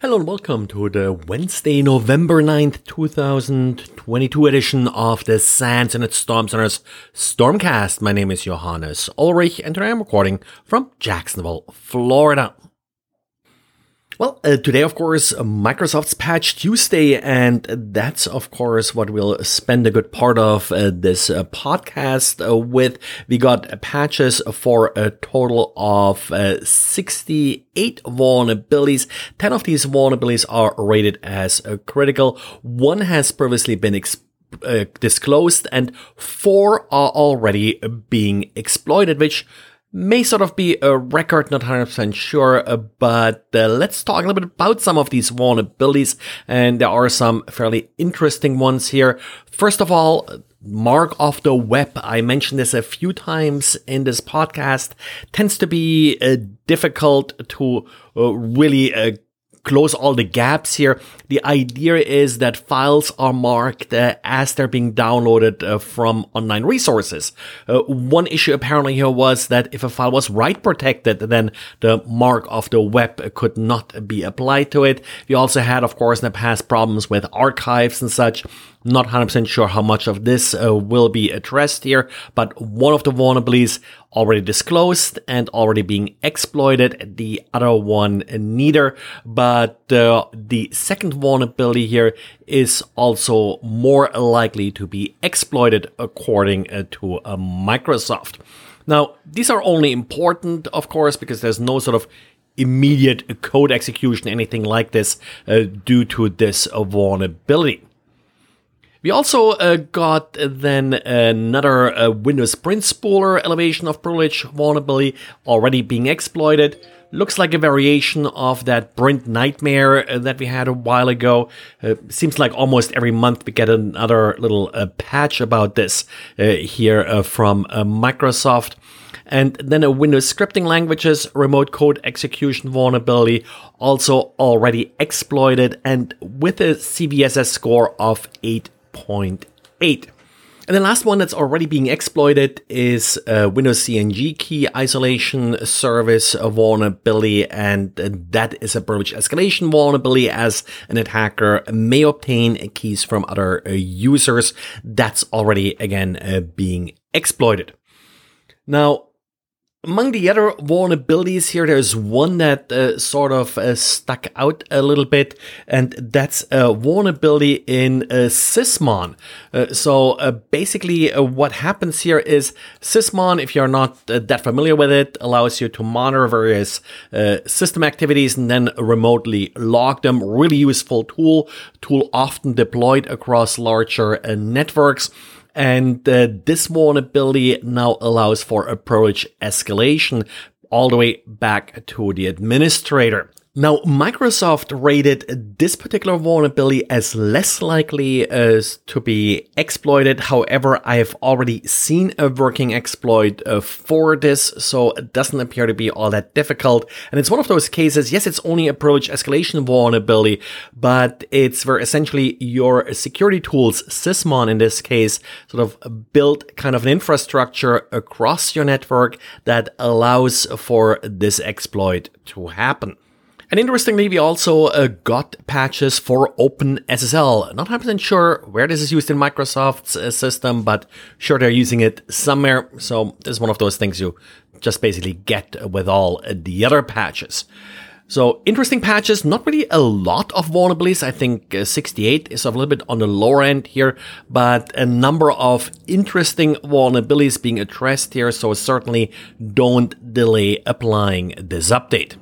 Hello and welcome to the Wednesday, November 9th, 2022 edition of the Sands and its Storm Center's Stormcast. My name is Johannes Ulrich and today I'm recording from Jacksonville, Florida. Well, today, of course, Microsoft's Patch Tuesday, and that's, of course, what we'll spend a good part of this podcast with. We got patches for a total of 68 vulnerabilities. 10 of these vulnerabilities are rated as critical. One has previously been disclosed, and 4 are already being exploited, which may sort of be a record, not 100% sure, but let's talk a little bit about some of these vulnerabilities, and there are some fairly interesting ones here. First of all, Mark of the Web. I mentioned this a few times in this podcast. Tends to be difficult to really close all the gaps here. The idea is that files are marked as they're being downloaded from online resources. One issue apparently here was that if a file was write protected, then the Mark of the Web could not be applied to it. We also had, of course, in the past problems with archives and such. Not 100% sure how much of this will be addressed here, but one of the vulnerabilities already disclosed and already being exploited, the other one neither. But the second vulnerability here is also more likely to be exploited according to Microsoft. Now, these are only important, of course, because there's no sort of immediate code execution, anything like this, due to this vulnerability. We also got then another Windows Print Spooler elevation of privilege vulnerability already being exploited. Looks like a variation of that Print Nightmare that we had a while ago. Seems like almost every month we get another little patch about this here from Microsoft. And then a Windows Scripting Languages remote code execution vulnerability also already exploited, and with a CVSS score of 8.8. And the last one that's already being exploited is Windows CNG key isolation service vulnerability, and that is a privilege escalation vulnerability as an attacker may obtain keys from other users. That's already, again, being exploited. Now, among the other vulnerabilities here, there's one that sort of stuck out a little bit, and that's a vulnerability in Sysmon. Basically, what happens here is Sysmon, if you're not that familiar with it, allows you to monitor various system activities and then remotely log them. Really useful tool often deployed across larger networks. And this vulnerability now allows for a privilege escalation all the way back to the administrator. Now, Microsoft rated this particular vulnerability as less likely to be exploited. However, I have already seen a working exploit for this, so it doesn't appear to be all that difficult. And it's one of those cases, yes, it's only a privilege escalation vulnerability, but it's where essentially your security tools, Sysmon in this case, sort of built kind of an infrastructure across your network that allows for this exploit to happen. And interestingly, we also got patches for OpenSSL. Not 100% sure where this is used in Microsoft's system, but sure they're using it somewhere. So this is one of those things you just basically get with all the other patches. So interesting patches, not really a lot of vulnerabilities. I think 68 is a little bit on the lower end here, but a number of interesting vulnerabilities being addressed here. So certainly don't delay applying this update.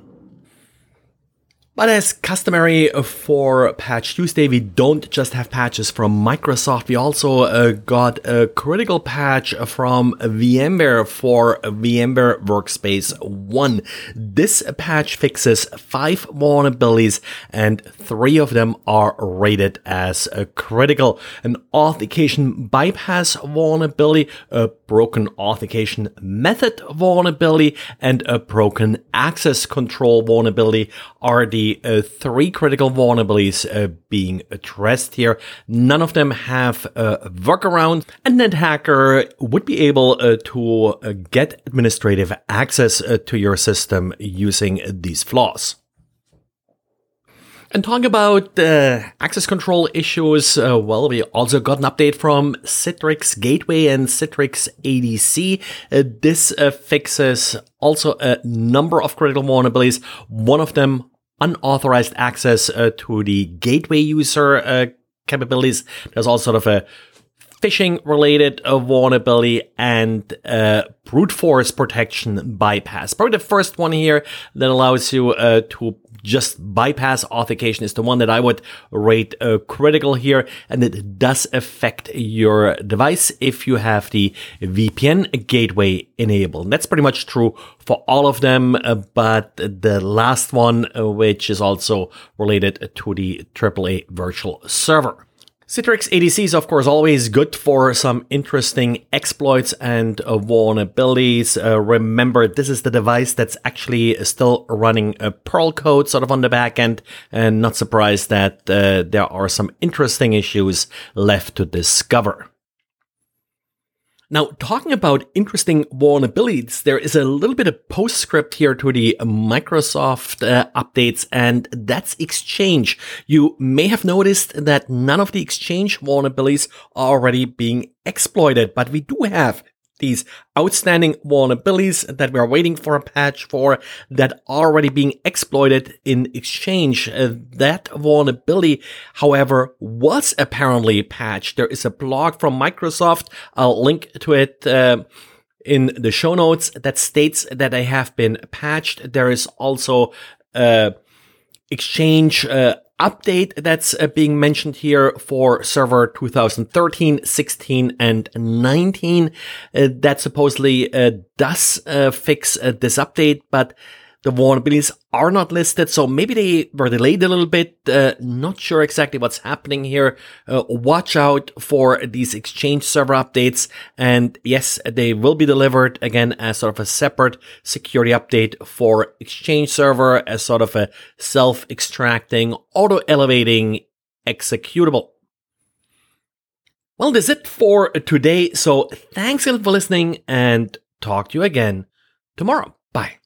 But as customary for Patch Tuesday, we don't just have patches from Microsoft. We also got a critical patch from VMware for VMware Workspace One. This patch fixes 5 vulnerabilities, and 3 of them are rated as critical. An authentication bypass vulnerability, a broken authentication method vulnerability, and a broken access control vulnerability are the 3 critical vulnerabilities being addressed here. None of them have a workaround, and an attacker would be able to get administrative access to your system using these flaws. And talking about access control issues, well, we also got an update from Citrix Gateway and Citrix ADC. This fixes also a number of critical vulnerabilities. One of them, unauthorized access to the gateway user capabilities. There's all sort of a phishing-related vulnerability and brute force protection bypass. Probably the first one here that allows you to just bypass authentication is the one that I would rate critical here, and it does affect your device if you have the VPN gateway enabled. And that's pretty much true for all of them, but the last one, which is also related to the AAA virtual server. Citrix ADC is, of course, always good for some interesting exploits and vulnerabilities. Remember, this is the device that's actually still running a Perl code sort of on the back end, and not surprised that there are some interesting issues left to discover. Now, talking about interesting vulnerabilities, there is a little bit of postscript here to the Microsoft updates, and that's Exchange. You may have noticed that none of the Exchange vulnerabilities are already being exploited, but we do have these outstanding vulnerabilities that we are waiting for a patch for that are already being exploited in Exchange. That vulnerability, however, was apparently patched. There is a blog from Microsoft. I'll link to it in the show notes that states that they have been patched. There is also Exchange update that's being mentioned here for server 2013, 16, and 19. That supposedly does fix this update, but the vulnerabilities are not listed, so maybe they were delayed a little bit. Not sure exactly what's happening here. Watch out for these Exchange server updates. And yes, they will be delivered again as sort of a separate security update for Exchange server as sort of a self-extracting, auto-elevating executable. Well, that's it for today. So thanks again for listening and talk to you again tomorrow. Bye.